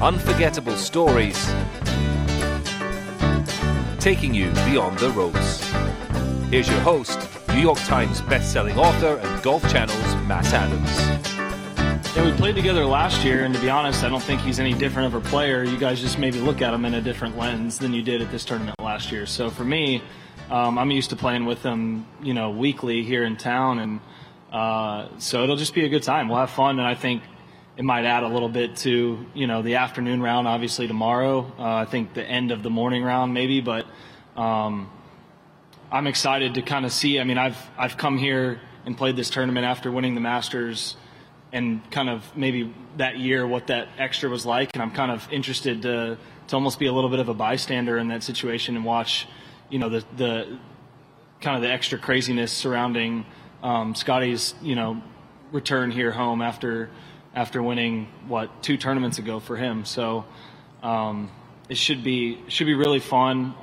Unforgettable stories, taking you beyond the ropes. Here's your host, New York Times best-selling author and Golf Channel's Matt Adams. Yeah, we played together last year, and to be honest, I don't think he's any different of a player. You guys just maybe look at him in a different lens than you did at this tournament last year. So for me, I'm used to playing with him, you know, weekly here in town, and so it'll just be a good time. We'll have fun, and I think it might add a little bit to, you know, the afternoon round, obviously tomorrow. I think the end of the morning round maybe, but I'm excited to kind of see. I mean, I've come here and played this tournament after winning the Masters, and kind of maybe that year what that extra was like, and I'm kind of interested to almost be a little bit of a bystander in that situation and watch, you know, the kind of the extra craziness surrounding Scotty's, you know, return here home after winning what, 2 tournaments ago for him. So it should be really fun.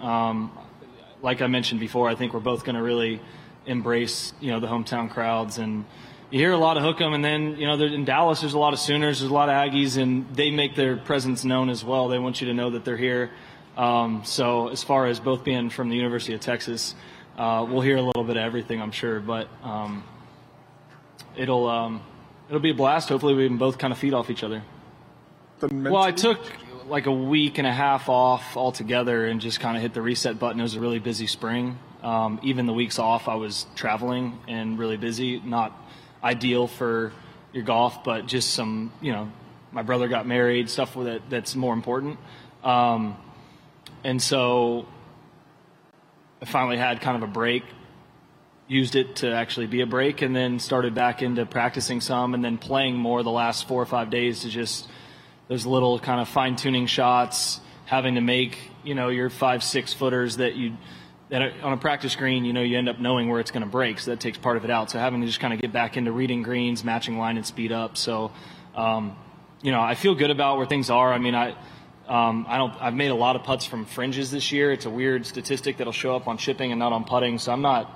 Like I mentioned before, I think we're both going to really embrace, you know, the hometown crowds. And you hear a lot of Hook'em, and then, you know, in Dallas there's a lot of Sooners, there's a lot of Aggies, and they make their presence known as well. They want you to know that they're here. So as far as both being from the University of Texas, we'll hear a little bit of everything, I'm sure. But it'll be a blast. Hopefully we can both kind of feed off each other. Well, I took like a week and a half off altogether and just kind of hit the reset button. It was a really busy spring. Even the weeks off, I was traveling and really busy. Not ideal for your golf, but just some, you know, my brother got married, stuff with it that's more important. And so I finally had kind of a break, used it to actually be a break, and then started back into practicing some and then playing more the last 4 or 5 days, to just those little kind of fine-tuning shots, having to make, you know, your 5-6 footers that on a practice green, you know, you end up knowing where it's going to break, so that takes part of it out. So having to just kind of get back into reading greens, matching line, and speed up. So, you know, I feel good about where things are. I mean, I've made a lot of putts from fringes this year. It's a weird statistic that'll show up on chipping and not on putting. So I'm not,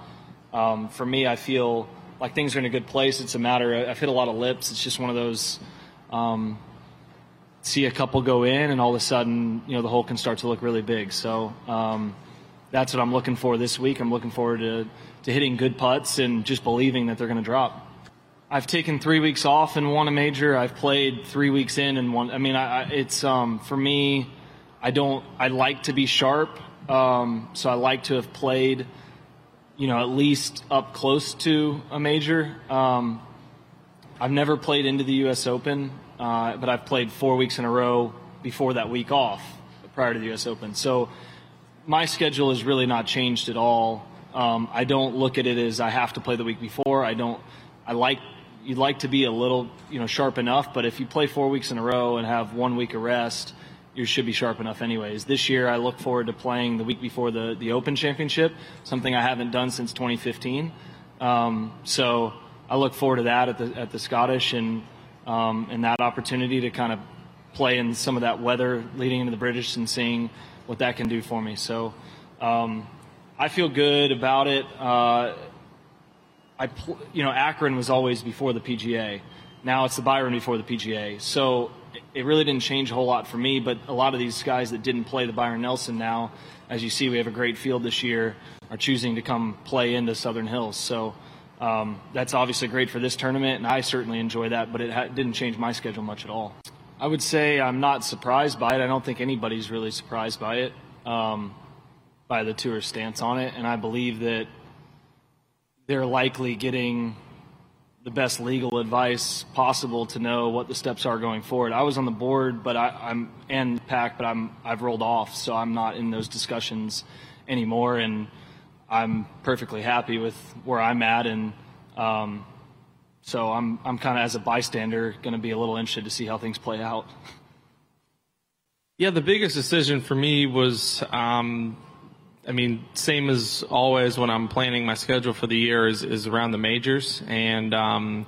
for me, I feel like things are in a good place. It's a matter of, I've hit a lot of lips. It's just one of those, see a couple go in, and all of a sudden, you know, the hole can start to look really big. So, that's what I'm looking for this week. I'm looking forward to hitting good putts and just believing that they're going to drop. I've taken 3 weeks off and won a major. I've played 3 weeks in and won. I mean, it's for me, I like to be sharp. So I like to have played, you know, at least up close to a major. I've never played into the U.S. Open, but I've played 4 weeks in a row before that week off prior to the U.S. Open. So my schedule has really not changed at all. I don't look at it as I have to play the week before. You'd like to be a little, you know, sharp enough, but if you play 4 weeks in a row and have 1 week of rest, you should be sharp enough anyways. This year I look forward to playing the week before the Open Championship, something I haven't done since 2015. So I look forward to that at the Scottish, and that opportunity to kind of play in some of that weather leading into the British and seeing what that can do for me. So I feel good about it. You know, Akron was always before the PGA. Now it's the Byron before the PGA. So it really didn't change a whole lot for me, but a lot of these guys that didn't play the Byron Nelson now, as you see, we have a great field this year, are choosing to come play into Southern Hills. So that's obviously great for this tournament, and I certainly enjoy that, but it didn't change my schedule much at all. I would say I'm not surprised by it. I don't think anybody's really surprised by it, by the tour's stance on it. And I believe that they're likely getting the best legal advice possible to know what the steps are going forward. I was on the board, but I've rolled off, so I'm not in those discussions anymore. And I'm perfectly happy with where I'm at, and so I'm kind of, as a bystander, going to be a little interested to see how things play out. Yeah, the biggest decision for me was, I mean, same as always when I'm planning my schedule for the year is around the majors. And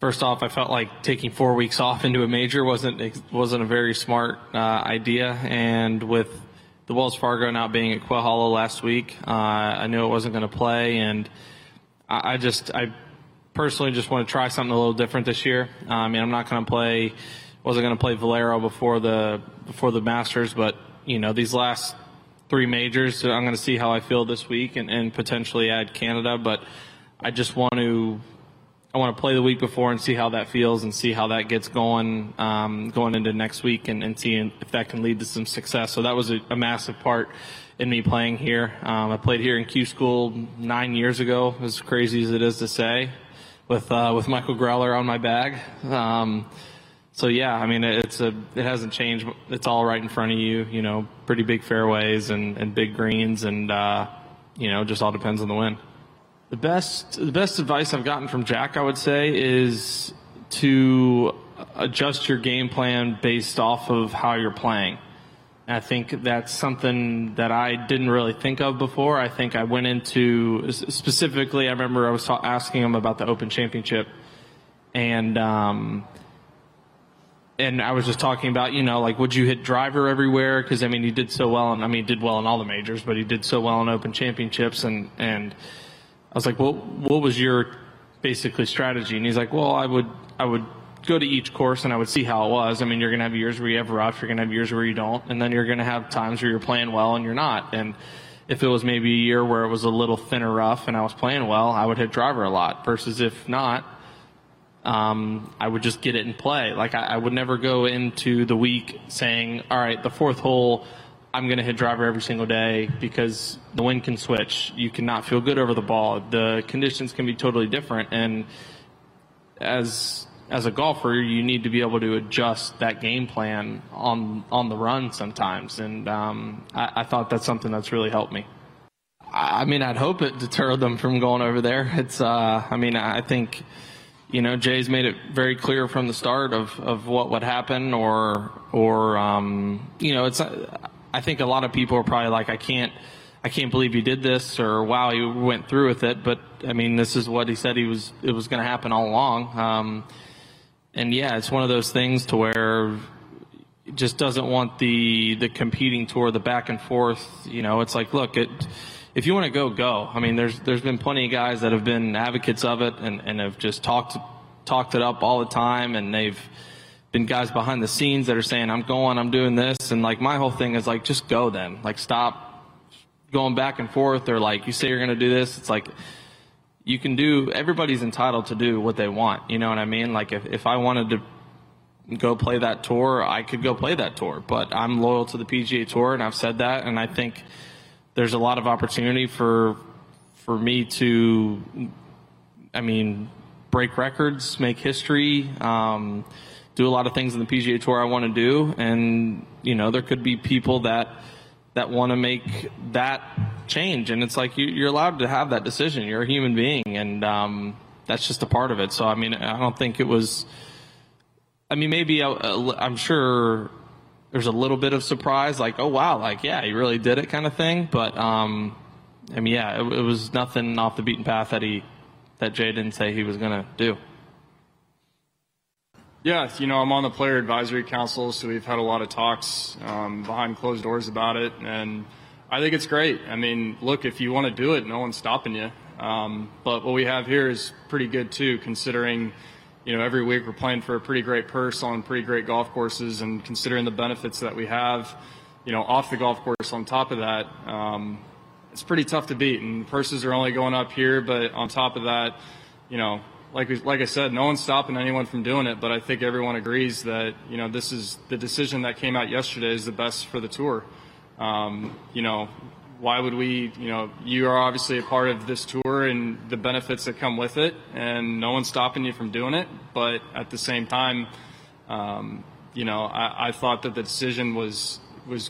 first off, I felt like taking 4 weeks off into a major wasn't a very smart idea. And with the Wells Fargo not being at Quail Hollow last week, I knew I wasn't going to play, and I personally just want to try something a little different this year. I mean, I'm not going to play wasn't going to play Valero before the Masters, but you know, these last three majors, so I'm going to see how I feel this week and potentially add Canada. But I just want to play the week before and see how that feels and see how that gets going going into next week and seeing if that can lead to some success. So that was a massive part in me playing here. I played here in Q School 9 years ago, as crazy as it is to say, with Michael Greller on my bag. So yeah, I mean, it hasn't changed. It's all right in front of you, you know, pretty big fairways and big greens, and you know, just all depends on the wind. The best advice I've gotten from Jack, I would say, is to adjust your game plan based off of how you're playing. And I think that's something that I didn't really think of before. I think I went into, specifically, I remember I was asking him about the Open Championship, and I was just talking about, you know, like, would you hit driver everywhere? Because, I mean, he did so well, and I mean, he did well in all the majors, but he did so well in Open Championships. And I was like, well, what was your basically strategy? And he's like, well, I would go to each course and I would see how it was. I mean, you're going to have years where you have rough, you're going to have years where you don't, and then you're going to have times where you're playing well and you're not. And if it was maybe a year where it was a little thinner rough and I was playing well, I would hit driver a lot, versus if not, I would just get it in play. Like, I would never go into the week saying, all right, the fourth hole, I'm going to hit driver every single day, because the wind can switch. You cannot feel good over the ball. The conditions can be totally different. And as a golfer, you need to be able to adjust that game plan on the run sometimes. And I thought that's something that's really helped me. I mean, I'd hope it deterred them from going over there. It's, I mean, I think, you know, Jay's made it very clear from the start of what would happen, or you know, it's, I think a lot of people are probably like, I can't believe he did this, or wow, he went through with it. But I mean, this is what he said it was going to happen all along. And yeah, it's one of those things to where it just doesn't want the competing tour, the back and forth. You know, it's like, look, if you want to go, go. I mean, there's been plenty of guys that have been advocates of it and have just talked it up all the time, and they've been guys behind the scenes that are saying, I'm going, I'm doing this. And like, my whole thing is like, just go then. Like, stop going back and forth, or like, you say you're going to do this. It's like, you can do, everybody's entitled to do what they want. You know what I mean? Like, if I wanted to go play that tour, I could go play that tour, but I'm loyal to the PGA Tour, and I've said that. And I think there's a lot of opportunity for me to, I mean, break records, make history, do a lot of things in the PGA Tour I want to do. And, you know, there could be people that want to make that change. And it's like, you're allowed to have that decision. You're a human being, and that's just a part of it. So, I mean, I don't think it was, I mean, maybe I'm sure there's a little bit of surprise, like, oh, wow, like, yeah, he really did it kind of thing. But, I mean, yeah, it was nothing off the beaten path that Jay didn't say he was going to do. Yeah, you know, I'm on the Player Advisory Council, so we've had a lot of talks behind closed doors about it, and I think it's great. I mean, look, if you want to do it, no one's stopping you. But what we have here is pretty good, too, considering, you know, every week we're playing for a pretty great purse on pretty great golf courses, and considering the benefits that we have, you know, off the golf course on top of that, it's pretty tough to beat. And purses are only going up here, but on top of that, you know, like I said, no one's stopping anyone from doing it, but I think everyone agrees that, you know, this is the decision that came out yesterday is the best for the tour. You know, why would we, you know, you are obviously a part of this tour and the benefits that come with it, and no one's stopping you from doing it. But at the same time, you know, I thought that the decision was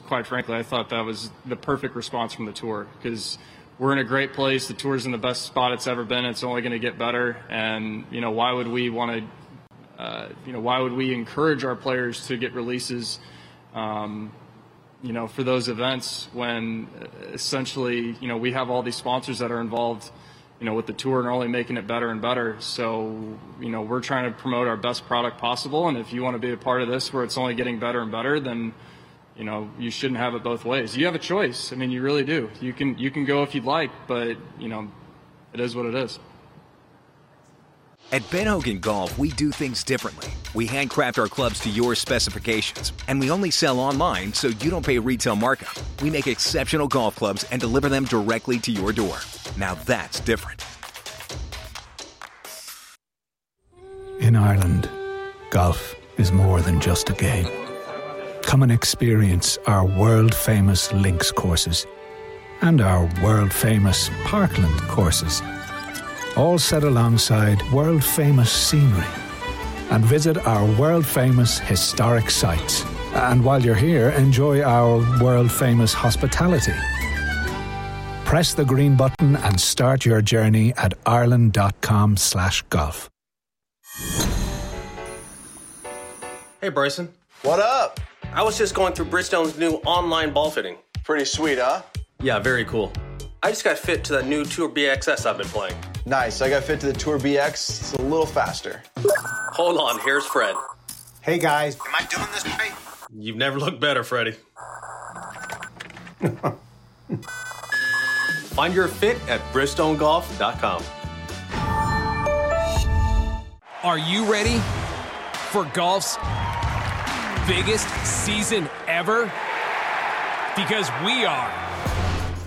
quite frankly, I thought that was the perfect response from the tour, because we're in a great place. The tour's in the best spot it's ever been. It's only going to get better. And, you know, why would we want to, you know, why would we encourage our players to get releases, you know, for those events when essentially, you know, we have all these sponsors that are involved, you know, with the tour and are only making it better and better. So, you know, we're trying to promote our best product possible. And if you want to be a part of this where it's only getting better and better, then, you know, you shouldn't have it both ways. You have a choice. I mean, you really do. You can go if you'd like, but, you know, it is what it is. At Ben Hogan Golf, we do things differently. We handcraft our clubs to your specifications, and we only sell online so you don't pay retail markup. We make exceptional golf clubs and deliver them directly to your door. Now that's different. In Ireland, golf is more than just a game. Come and experience our world-famous links courses and our world-famous parkland courses, all set alongside world-famous scenery. And visit our world-famous historic sites. And while you're here, enjoy our world-famous hospitality. Press the green button and start your journey at ireland.com/golf. Hey, Bryson. What up? I was just going through Bridgestone's new online ball fitting. Pretty sweet, huh? Yeah, very cool. I just got fit to that new Tour BXS I've been playing. Nice. I got fit to the Tour BX. It's a little faster. Hold on. Here's Fred. Hey, guys. Am I doing this right? You've never looked better, Freddy. Find your fit at BridgestoneGolf.com. Are you ready for golf's biggest season ever? Because we are.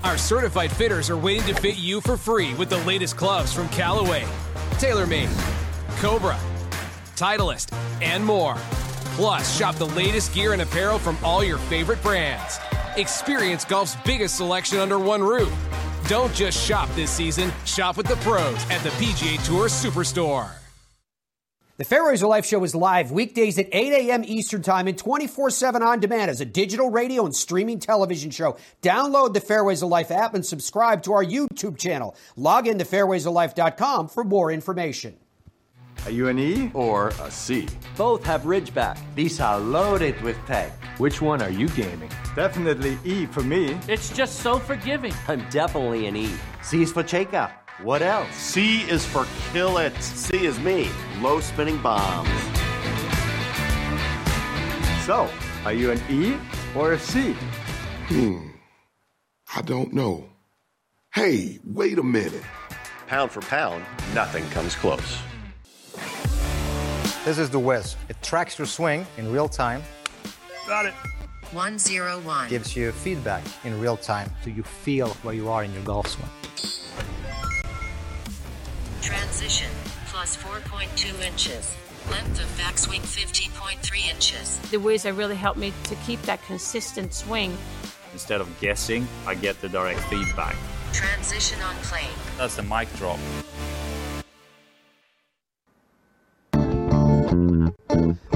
Our certified fitters are waiting to fit you for free with the latest clubs from Callaway, TaylorMade, Cobra, Titleist, and more. Plus, shop the latest gear and apparel from all your favorite brands. Experience golf's biggest selection under one roof. Don't just shop this season. Shop with the pros at the PGA Tour Superstore. The Fairways of Life show is live weekdays at 8 a.m. Eastern Time and 24/7 on demand as a digital radio and streaming television show. Download the Fairways of Life app and subscribe to our YouTube channel. Log in to fairwaysoflife.com for more information. Are you an E or a C? Both have Ridgeback. These are loaded with tech. Which one are you gaming? Definitely E for me. It's just so forgiving. I'm definitely an E. C is for checkout. What else? C is for kill it. C is me. Low spinning bombs. So, are you an E or a C? I don't know. Hey, wait a minute. Pound for pound, nothing comes close. This is the Whiz. It tracks your swing in real time. Got it. 101. Gives you feedback in real time so you feel where you are in your golf swing. Transition, plus 4.2 inches. Length of backswing, 50.3 inches. The Whiz really helped me to keep that consistent swing. Instead of guessing, I get the direct feedback. Transition on plane. That's the mic drop.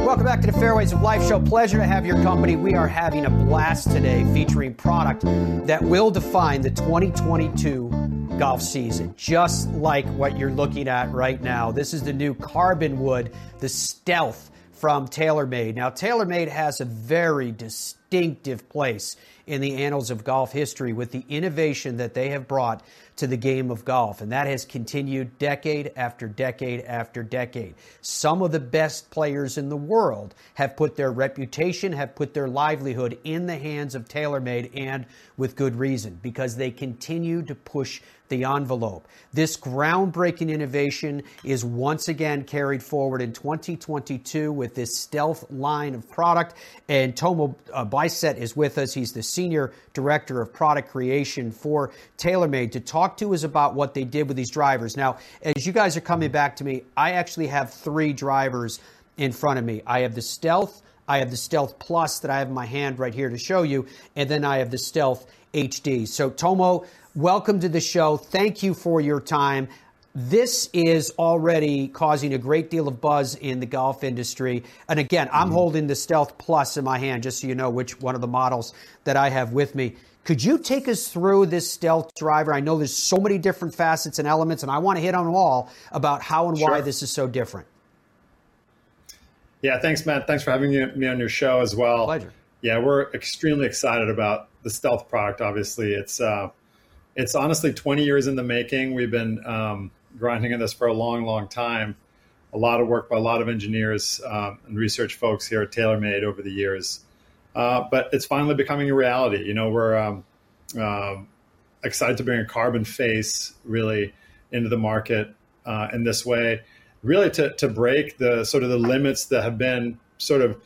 Welcome back to the Fairways of Life show. Pleasure to have your company. We are having a blast today featuring product that will define the 2022 golf season, just like what you're looking at right now. This is the new carbon wood, the Stealth from TaylorMade. Now, TaylorMade has a very distinctive place in the annals of golf history with the innovation that they have brought to the game of golf, and that has continued decade after decade after decade. Some of the best players in the world have put their reputation, have put their livelihood in the hands of TaylorMade, and with good reason, because they continue to push the envelope. This groundbreaking innovation is once again carried forward in 2022 with this Stealth line of product, and Tomo Bystedt is with us. He's the Senior Director of Product Creation for TaylorMade to talk to us about what they did with these drivers. Now, as you guys are coming back to me, I actually have three drivers in front of me. I have the Stealth, I have the Stealth Plus that I have in my hand right here to show you, and then I have the Stealth HD. So, Tomo, welcome to the show. Thank you for your time. This is already causing a great deal of buzz in the golf industry. And again, I'm holding the Stealth Plus in my hand, just so you know which one of the models that I have with me. Could you take us through this Stealth driver? I know there's so many different facets and elements, and I want to hit on them all about how and why this is so different. Yeah, thanks, Matt. Thanks for having me on your show as well. Pleasure. Yeah, we're extremely excited about the Stealth product, obviously. It's honestly 20 years in the making. We've been grinding on this for a long, long time. A lot of work by a lot of engineers and research folks here at TaylorMade over the years. But it's finally becoming a reality. You know, we're excited to bring a carbon face really into the market in this way. really to break the sort of the limits that have been sort of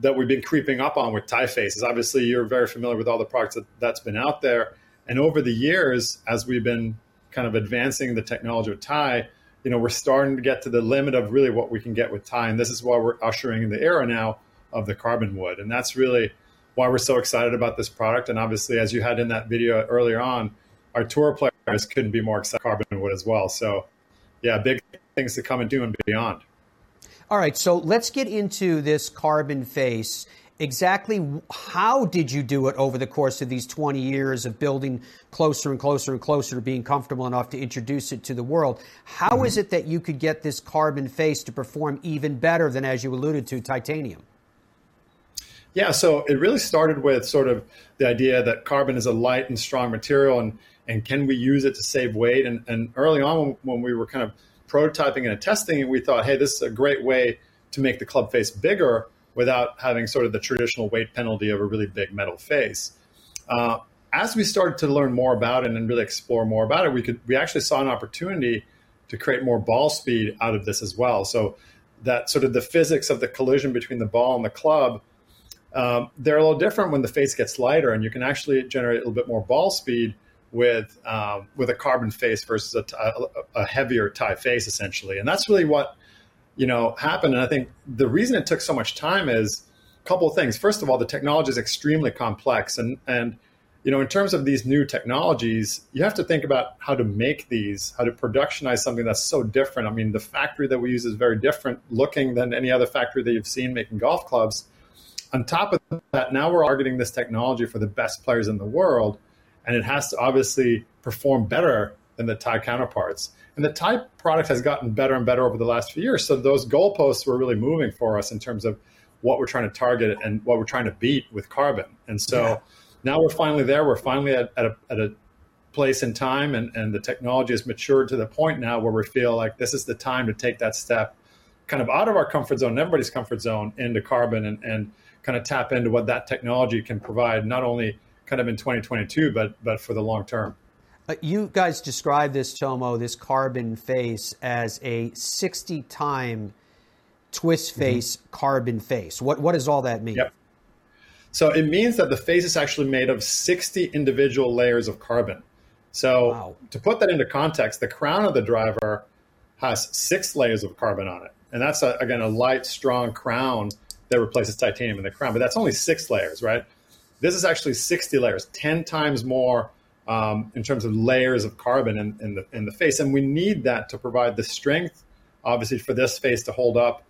that we've been creeping up on with tie faces. Obviously, you're very familiar with all the products that's been out there. And over the years, as we've been kind of advancing the technology of tie, you know, we're starting to get to the limit of really what we can get with tie. And this is why we're ushering in the era now of the carbon wood. And that's really why we're so excited about this product. And obviously, as you had in that video earlier on, our tour players couldn't be more excited about carbon wood as well. So, yeah, big things to come and do and beyond. All right, so let's get into this carbon face. Exactly how did you do it over the course of these 20 years of building closer and closer and closer to being comfortable enough to introduce it to the world? How is it that you could get this carbon face to perform even better than, as you alluded to, titanium? Yeah, so it really started with sort of the idea that carbon is a light and strong material, and can we use it to save weight? And early on when we were kind of prototyping and testing, we thought, hey, this is a great way to make the club face bigger without having sort of the traditional weight penalty of a really big metal face. As we started to learn more about it and really explore more about it, we actually saw an opportunity to create more ball speed out of this as well. So that sort of the physics of the collision between the ball and the club, they're a little different when the face gets lighter, and you can actually generate a little bit more ball speed with a carbon face versus a heavier tie face, essentially. And that's really what, you know, happened. And I think the reason it took so much time is a couple of things. First of all, the technology is extremely complex, and you know, in terms of these new technologies, you have to think about how to make these, how to productionize something that's so different. I mean, the factory that we use is very different looking than any other factory that you've seen making golf clubs. On top of that, now we're targeting this technology for the best players in the world, and it has to obviously perform better than the tie counterparts. And the tie product has gotten better and better over the last few years, so those goalposts were really moving for us in terms of what we're trying to target and what we're trying to beat with carbon. And so now we're finally there. We're finally at a place in time, and the technology has matured to the point now where we feel like this is the time to take that step kind of out of our comfort zone, everybody's comfort zone, into carbon, and kind of tap into what that technology can provide, not only kind of in 2022, but for the long term. You guys describe this, Tomo, this carbon face as a 60-time twist face carbon face. What does all that mean? Yep. So it means that the face is actually made of 60 individual layers of carbon. So to put that into context, the crown of the driver has 6 layers of carbon on it. And that's, again, a light, strong crown that replaces titanium in the crown, but that's only 6 layers, right? This is actually 60 layers, 10 times more in terms of layers of carbon in the face. And we need that to provide the strength, obviously, for this face to hold up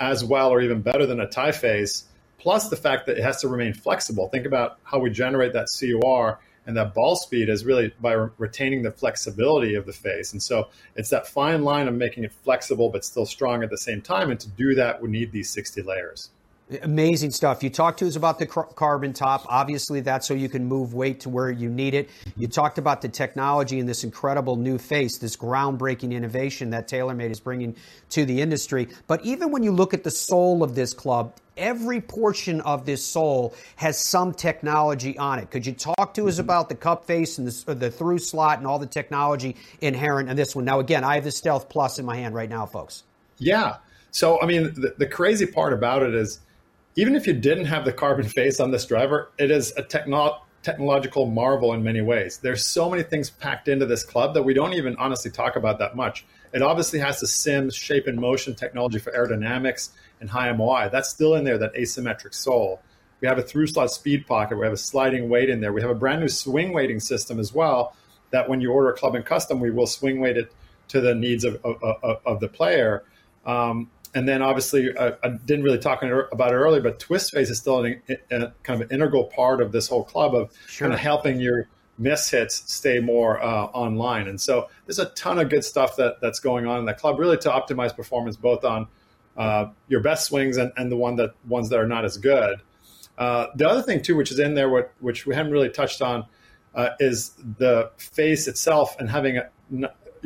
as well or even better than a tie face, plus the fact that it has to remain flexible. Think about how we generate that CUR and that ball speed is really by retaining the flexibility of the face. And so it's that fine line of making it flexible but still strong at the same time. And to do that, we need these 60 layers. Amazing stuff. You talked to us about the carbon top. Obviously, that's so you can move weight to where you need it. You talked about the technology and this incredible new face, this groundbreaking innovation that TaylorMade is bringing to the industry. But even when you look at the sole of this club, every portion of this sole has some technology on it. Could you talk to us about the cup face and the through slot and all the technology inherent in this one? Now, again, I have the Stealth Plus in my hand right now, folks. Yeah. So, I mean, the crazy part about it is even if you didn't have the carbon face on this driver, it is a technological marvel in many ways. There's so many things packed into this club that we don't even honestly talk about that much. It obviously has the SIM shape and motion technology for aerodynamics and high MOI. That's still in there, that asymmetric sole. We have a through slot speed pocket. We have a sliding weight in there. We have a brand new swing weighting system as well that when you order a club in custom, we will swing weight it to the needs of the player. And then obviously, I didn't really talk about it earlier, but twist face is still a kind of an integral part of this whole club of kind of helping your miss hits stay more online. And so there's a ton of good stuff that's going on in the club, really to optimize performance both on your best swings and the ones that are not as good. The other thing, too, which is in there, which we haven't really touched on, is the face itself and having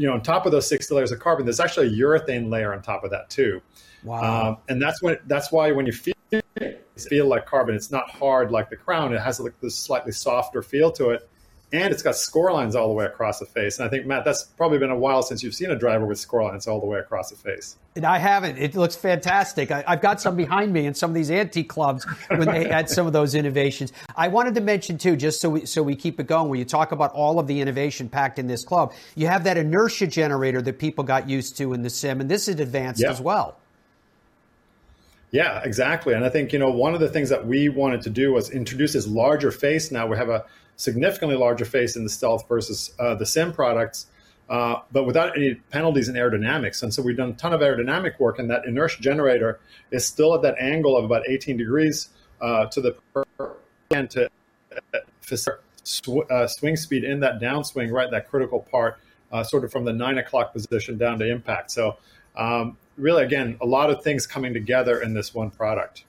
on top of those 60 layers of carbon, there's actually a urethane layer on top of that too. Wow. And that's why when you feel like carbon, it's not hard like the crown. It has this slightly softer feel to it. and it's got score lines all the way across the face. And I think, Matt, that's probably been a while since you've seen a driver with score lines all the way across the face. And I haven't. It looks fantastic. I've got some behind me in some of these antique clubs when they had some of those innovations. I wanted to mention, too, just so we keep it going, when you talk about all of the innovation packed in this club, you have that inertia generator that people got used to in the sim, and this is advanced as well. Yeah, exactly. And I think, one of the things that we wanted to do was introduce this larger face. Now we have a significantly larger face in the Stealth versus the SIM products, but without any penalties in aerodynamics. And so we've done a ton of aerodynamic work, and that inertia generator is still at that angle of about 18 degrees to the and to swing speed in that downswing, right, that critical part, sort of from the 9 o'clock position down to impact. So really, again, a lot of things coming together in this one product.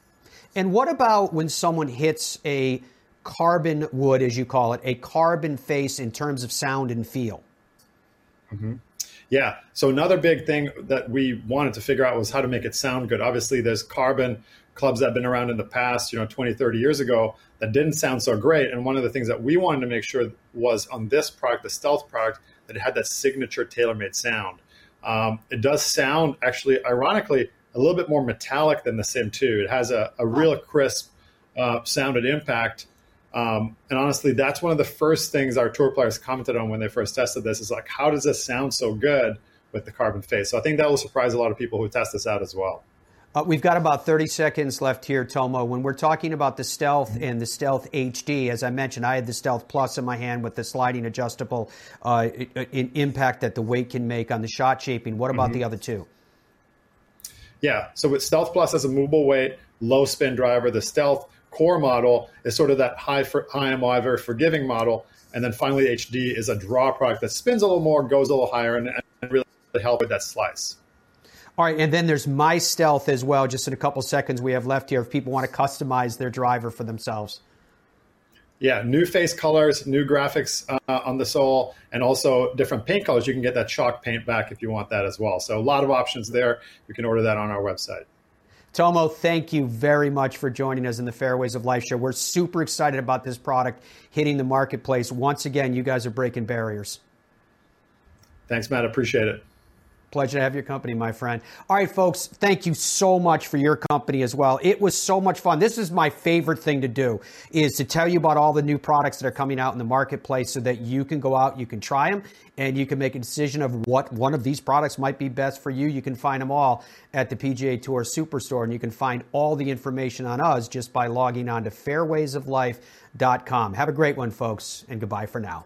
And what about when someone hits a carbon wood, as you call it, a carbon face in terms of sound and feel? Mm-hmm. Yeah. So another big thing that we wanted to figure out was how to make it sound good. Obviously, there's carbon clubs that have been around in the past, 20, 30 years ago, that didn't sound so great. And one of the things that we wanted to make sure was on this product, the Stealth product, that it had that signature TaylorMade sound. It does sound, actually, ironically, a little bit more metallic than the Sim 2. It has a real crisp sound and impact. And honestly, that's one of the first things our tour players commented on when they first tested this, is like, how does this sound so good with the carbon face? So I think that will surprise a lot of people who test this out as well. We've got about 30 seconds left here, Tomo. When we're talking about the Stealth and the Stealth HD, as I mentioned, I had the Stealth Plus in my hand with the sliding adjustable impact that the weight can make on the shot shaping. What about the other two? Yeah, so with Stealth Plus as a movable weight, low spin driver, the Stealth Core model is sort of that high MOI, very forgiving model. And then finally, HD is a draw product that spins a little more, goes a little higher, and really help with that slice. All right, and then there's My Stealth as well, just in a couple seconds we have left here, if people want to customize their driver for themselves. Yeah, new face colors, new graphics on the sole, and also different paint colors. You can get that chalk paint back if you want that as well. So a lot of options there. You can order that on our website. Tomo, thank you very much for joining us in the Fairways of Life show. We're super excited about this product hitting the marketplace. Once again, you guys are breaking barriers. Thanks, Matt. Appreciate it. Pleasure to have your company, my friend. All right, folks, thank you so much for your company as well. It was so much fun. This is my favorite thing to do, is to tell you about all the new products that are coming out in the marketplace so that you can go out, you can try them, and you can make a decision of what one of these products might be best for you. You can find them all at the PGA Tour Superstore, and you can find all the information on us just by logging on to fairwaysoflife.com. Have a great one, folks, and goodbye for now.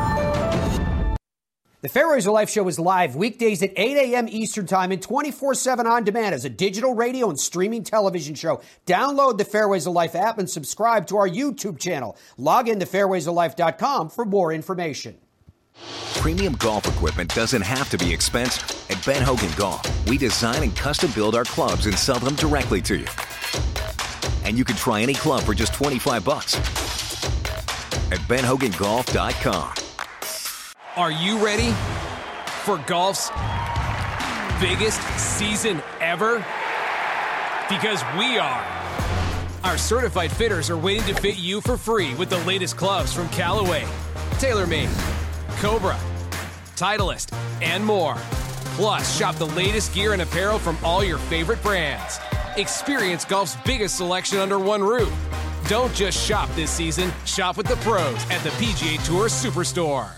The Fairways of Life show is live weekdays at 8 a.m. Eastern Time and 24/7 on demand as a digital radio and streaming television show. Download the Fairways of Life app and subscribe to our YouTube channel. Log in to fairwaysoflife.com for more information. Premium golf equipment doesn't have to be expensive. At Ben Hogan Golf, we design and custom build our clubs and sell them directly to you. And you can try any club for just $25 at benhogangolf.com. Are you ready for golf's biggest season ever? Because we are. Our certified fitters are waiting to fit you for free with the latest clubs from Callaway, TaylorMade, Cobra, Titleist, and more. Plus, shop the latest gear and apparel from all your favorite brands. Experience golf's biggest selection under one roof. Don't just shop this season, shop with the pros at the PGA Tour Superstore.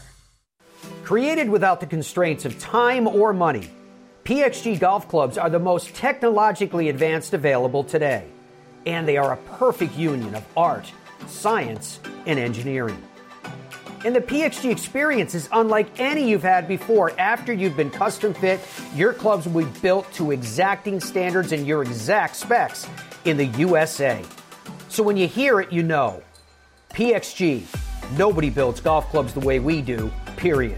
Created without the constraints of time or money, PXG golf clubs are the most technologically advanced available today, and they are a perfect union of art, science, and engineering. And the PXG experience is unlike any you've had before. After you've been custom fit, your clubs will be built to exacting standards and your exact specs in the USA. So when you hear it, you know. PXG. Nobody builds golf clubs the way we do, period.